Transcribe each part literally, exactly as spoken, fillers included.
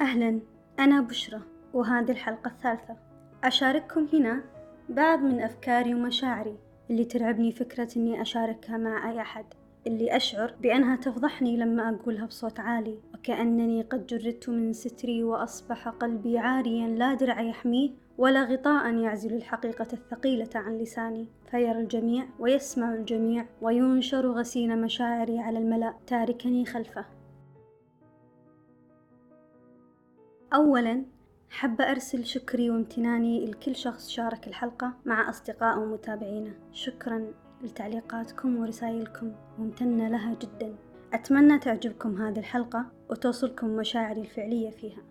أهلا، أنا بشرى وهذه الحلقة الثالثة. أشارككم هنا بعض من أفكاري ومشاعري اللي ترعبني فكرة أني أشاركها مع أي أحد، اللي أشعر بأنها تفضحني لما أقولها بصوت عالي، وكأنني قد جردت من ستري وأصبح قلبي عاريا لا درع يحميه ولا غطاء يعزل الحقيقة الثقيلة عن لساني، فيرى الجميع ويسمع الجميع وينشر غسيل مشاعري على الملأ تاركني خلفه. أولاً، حابة أرسل شكري وامتناني لكل شخص شارك الحلقة مع أصدقاء ومتابعينا. شكراً لتعليقاتكم ورسائلكم، ممتنة لها جداً. أتمنى تعجبكم هذه الحلقة وتوصلكم مشاعري الفعلية فيها.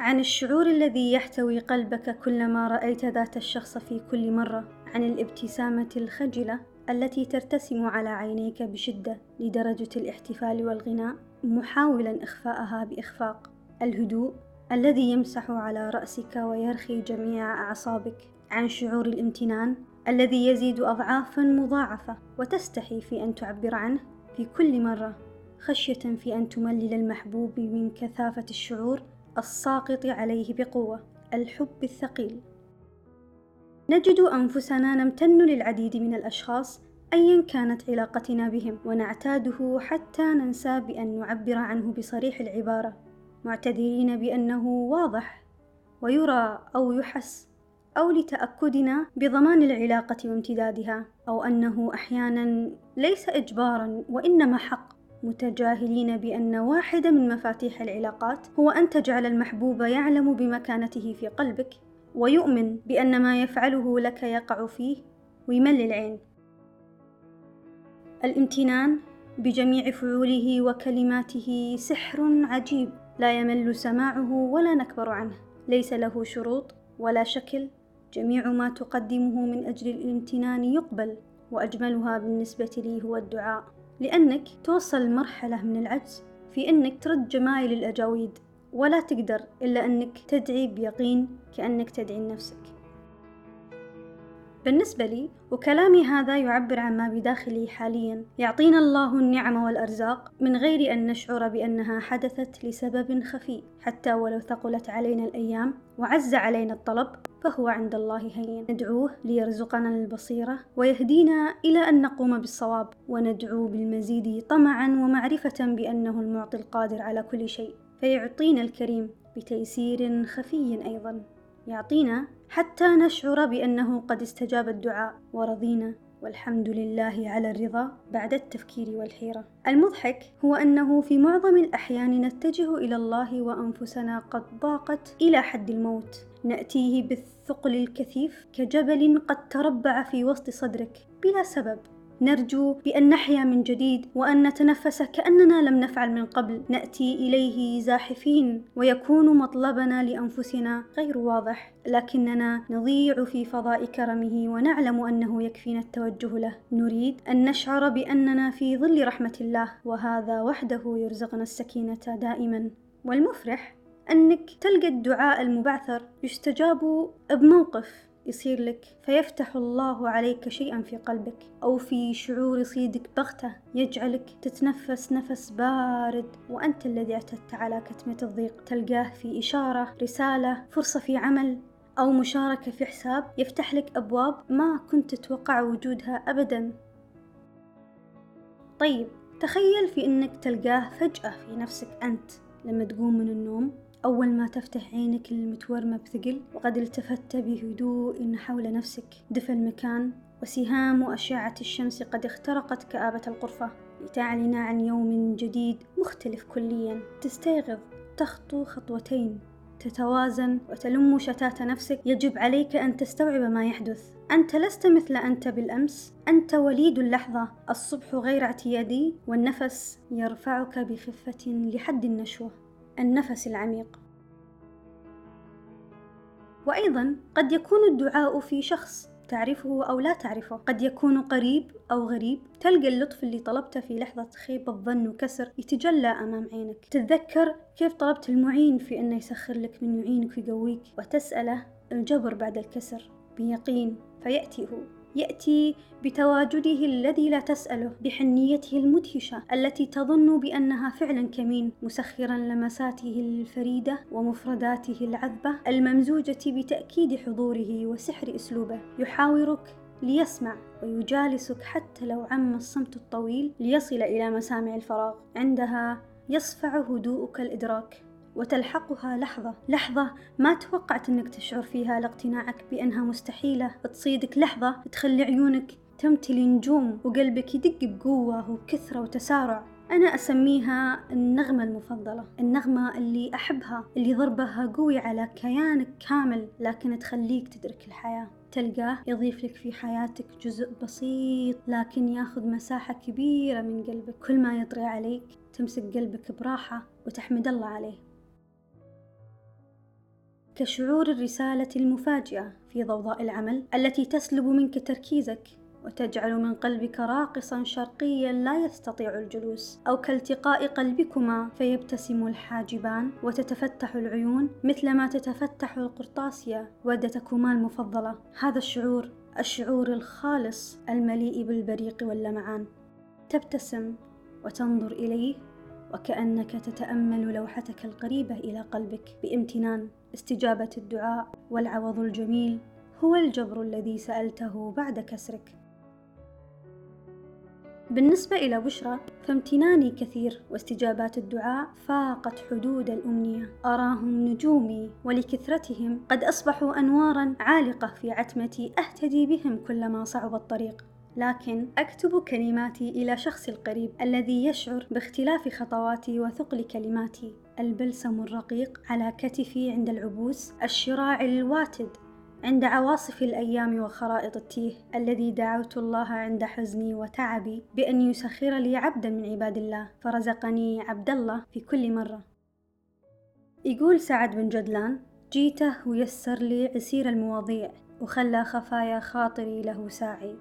عن الشعور الذي يحتوي قلبك كلما رأيت ذات الشخص في كل مرة، عن الابتسامة الخجلة التي ترتسم على عينيك بشدة لدرجة الاحتفال والغناء محاولا إخفاءها بإخفاق، الهدوء الذي يمسح على رأسك ويرخي جميع أعصابك، عن شعور الامتنان الذي يزيد أضعافا مضاعفة وتستحي في أن تعبر عنه في كل مرة، خشية في أن تملل المحبوب من كثافة الشعور الساقط عليه بقوة، الحب الثقيل. نجد أنفسنا نمتن للعديد من الأشخاص أيا كانت علاقتنا بهم، ونعتاده حتى ننسى بأن نعبر عنه بصريح العبارة، معتذرين بأنه واضح ويرى أو يحس، أو لتأكدنا بضمان العلاقة وامتدادها، أو أنه أحيانا ليس إجبارا وإنما حق، متجاهلين بأن واحدة من مفاتيح العلاقات هو أن تجعل المحبوب يعلم بمكانته في قلبك ويؤمن بأن ما يفعله لك يقع فيه ويمل العين. الامتنان بجميع فعوله وكلماته سحر عجيب لا يمل سماعه ولا نكبر عنه، ليس له شروط ولا شكل، جميع ما تقدمه من أجل الامتنان يقبل، وأجملها بالنسبة لي هو الدعاء، لأنك توصل مرحلة من العجز في أنك ترد جمايل الأجاويد ولا تقدر إلا أنك تدعي بيقين كأنك تدعي لنفسك. بالنسبة لي وكلامي هذا يعبر عن ما بداخلي حاليا، يعطينا الله النعم والأرزاق من غير أن نشعر بأنها حدثت لسبب خفي، حتى ولو ثقلت علينا الأيام وعز علينا الطلب فهو عند الله هين. ندعوه ليرزقنا البصيرة ويهدينا إلى أن نقوم بالصواب، وندعو بالمزيد طمعا ومعرفة بأنه المعطي القادر على كل شيء، فيعطينا الكريم بتيسير خفي أيضا، يعطينا حتى نشعر بأنه قد استجاب الدعاء ورضينا، والحمد لله على الرضا بعد التفكير والحيرة. المضحك هو أنه في معظم الأحيان نتجه إلى الله وأنفسنا قد ضاقت إلى حد الموت، نأتيه بالثقل الكثيف كجبل قد تربع في وسط صدرك بلا سبب، نرجو بأن نحيا من جديد وأن نتنفس كأننا لم نفعل من قبل، نأتي إليه زاحفين ويكون مطلبنا لأنفسنا غير واضح، لكننا نضيع في فضاء كرمه ونعلم أنه يكفينا التوجه له. نريد أن نشعر بأننا في ظل رحمة الله، وهذا وحده يرزقنا السكينة دائما. والمفرح أنك تلقى الدعاء المبعثر يستجاب بموقف يصير لك، فيفتح الله عليك شيئا في قلبك أو في شعور يصيدك بغتة يجعلك تتنفس نفس بارد، وأنت الذي اعتدت على كتمة الضيق تلقاه في إشارة، رسالة، فرصة في عمل أو مشاركة في حساب، يفتح لك أبواب ما كنت تتوقع وجودها أبدا. طيب، تخيل في أنك تلقاه فجأة في نفسك أنت لما تقوم من النوم، أول ما تفتح عينك المتورمة بثقل وقد التفت بهدوء حول نفسك، دفى المكان وسهام أشعة الشمس قد اخترقت كآبة الغرفة لتعلن عن يوم جديد مختلف كليا. تستيقظ، تخطو خطوتين، تتوازن وتلم شتات نفسك. يجب عليك أن تستوعب ما يحدث، أنت لست مثل أنت بالأمس، أنت وليد اللحظة، الصبح غير اعتيادي والنفس يرفعك بخفة لحد النشوة، النفس العميق. وأيضا قد يكون الدعاء في شخص تعرفه أو لا تعرفه، قد يكون قريب أو غريب، تلقى اللطف اللي طلبته في لحظة خيب الظن وكسر يتجلى أمام عينك، تتذكر كيف طلبت المعين في أنه يسخر لك من يعينك ويقويك، وتسأله الجبر بعد الكسر بيقين فيأتي هو، يأتي بتواجده الذي لا تسأله، بحنيته المدهشة التي تظن بأنها فعلا كمين، مسخرا لمساته الفريدة ومفرداته العذبة الممزوجة بتأكيد حضوره وسحر أسلوبه. يحاورك ليسمع ويجالسك حتى لو عم الصمت الطويل ليصل إلى مسامع الفراغ. عندها يصفع هدوءك الإدراك وتلحقها لحظة لحظة ما توقعت أنك تشعر فيها لاقتناعك بأنها مستحيلة، تصيدك لحظة تخلي عيونك تمتلي نجوم وقلبك يدق بقوة وكثرة وتسارع. أنا أسميها النغمة المفضلة، النغمة اللي أحبها، اللي ضربها قوي على كيانك كامل لكن تخليك تدرك الحياة. تلقاه يضيف لك في حياتك جزء بسيط لكن ياخذ مساحة كبيرة من قلبك. كل ما يطري عليك تمسك قلبك براحة وتحمد الله عليه. كشعور الرسالة المفاجئة في ضوضاء العمل التي تسلب منك تركيزك وتجعل من قلبك راقصا شرقيا لا يستطيع الجلوس، أو كالتقاء قلبكما فيبتسم الحاجبان وتتفتح العيون مثلما تتفتح القرطاسية ودتكما المفضلة. هذا الشعور، الشعور الخالص المليء بالبريق واللمعان. تبتسم وتنظر إليه وكأنك تتأمل لوحتك القريبة إلى قلبك بامتنان. استجابة الدعاء والعوض الجميل هو الجبر الذي سألته بعد كسرك. بالنسبة إلى بشرى فامتناني كثير واستجابات الدعاء فاقت حدود الأمنية. أراهم نجومي ولكثرتهم قد أصبحوا أنواراً عالقة في عتمتي أهتدي بهم كلما صعب الطريق، لكن أكتب كلماتي إلى شخص القريب الذي يشعر باختلاف خطواتي وثقل كلماتي. البلسم الرقيق على كتفي عند العبوس، الشراع الواتد عند عواصف الأيام وخرائط التيه، الذي دعوت الله عند حزني وتعبي بأن يسخر لي عبدا من عباد الله فرزقني عبد الله في كل مرة. يقول سعد بن جدلان: جيته ويسر لي عسير المواضيع، وخلى خفايا خاطري له ساعي.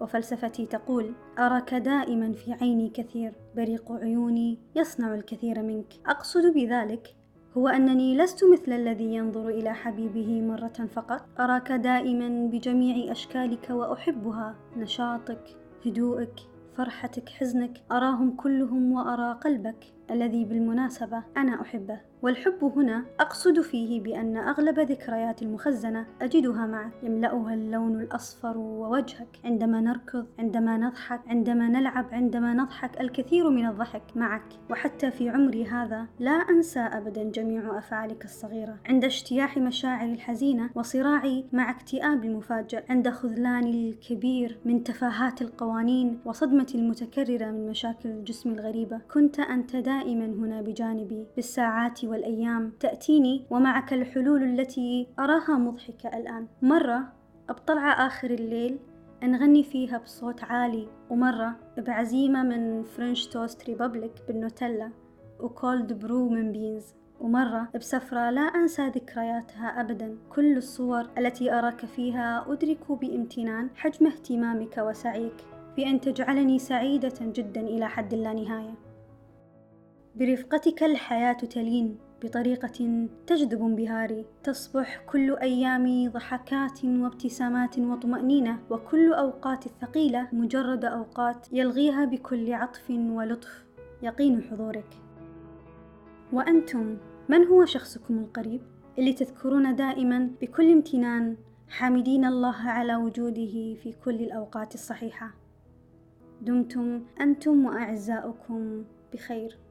وفلسفتي تقول: أراك دائما في عيني كثير، بريق عيوني يصنع الكثير منك. أقصد بذلك هو أنني لست مثل الذي ينظر إلى حبيبه مرة فقط، أراك دائما بجميع أشكالك وأحبها، نشاطك، هدوءك، فرحتك، حزنك، أراهم كلهم وأرى قلبك الذي بالمناسبة أنا أحبه. والحب هنا أقصد فيه بأن أغلب ذكريات المخزنة أجدها معك، يملأها اللون الأصفر ووجهك عندما نركض، عندما نضحك، عندما نلعب، عندما نضحك، الكثير من الضحك معك. وحتى في عمري هذا لا أنسى أبدا جميع أفعالك الصغيرة، عند اجتياح مشاعري الحزينة وصراعي مع اكتئابي المفاجئ، عند خذلاني الكبير من تفاهات القوانين وصدمتي المتكررة من مشاكل جسمي الغريبة، كنت أنت دائما هنا بجانبي. بالساعات والأيام تأتيني ومعك الحلول التي أراها مضحكة الآن. مرة بطلعة آخر الليل أنغني فيها بصوت عالي، ومرة بعزيمة من فرنش توست ريبابليك بالنوتيلا وكولد برو من بينز، ومرة بسفرة لا أنسى ذكرياتها أبدا. كل الصور التي أراك فيها أدرك بامتنان حجم اهتمامك وسعيك بأن تجعلني سعيدة جدا إلى حد لا نهاية. برفقتك الحياة تلين بطريقة تجذب انبهاري، تصبح كل أيامي ضحكات وابتسامات وطمأنينة، وكل أوقات الثقيلة مجرد أوقات يلغيها بكل عطف ولطف يقين حضورك. وأنتم، من هو شخصكم القريب اللي تذكرون دائما بكل امتنان حامدين الله على وجوده في كل الأوقات الصحيحة؟ دمتم أنتم وأعزاؤكم بخير.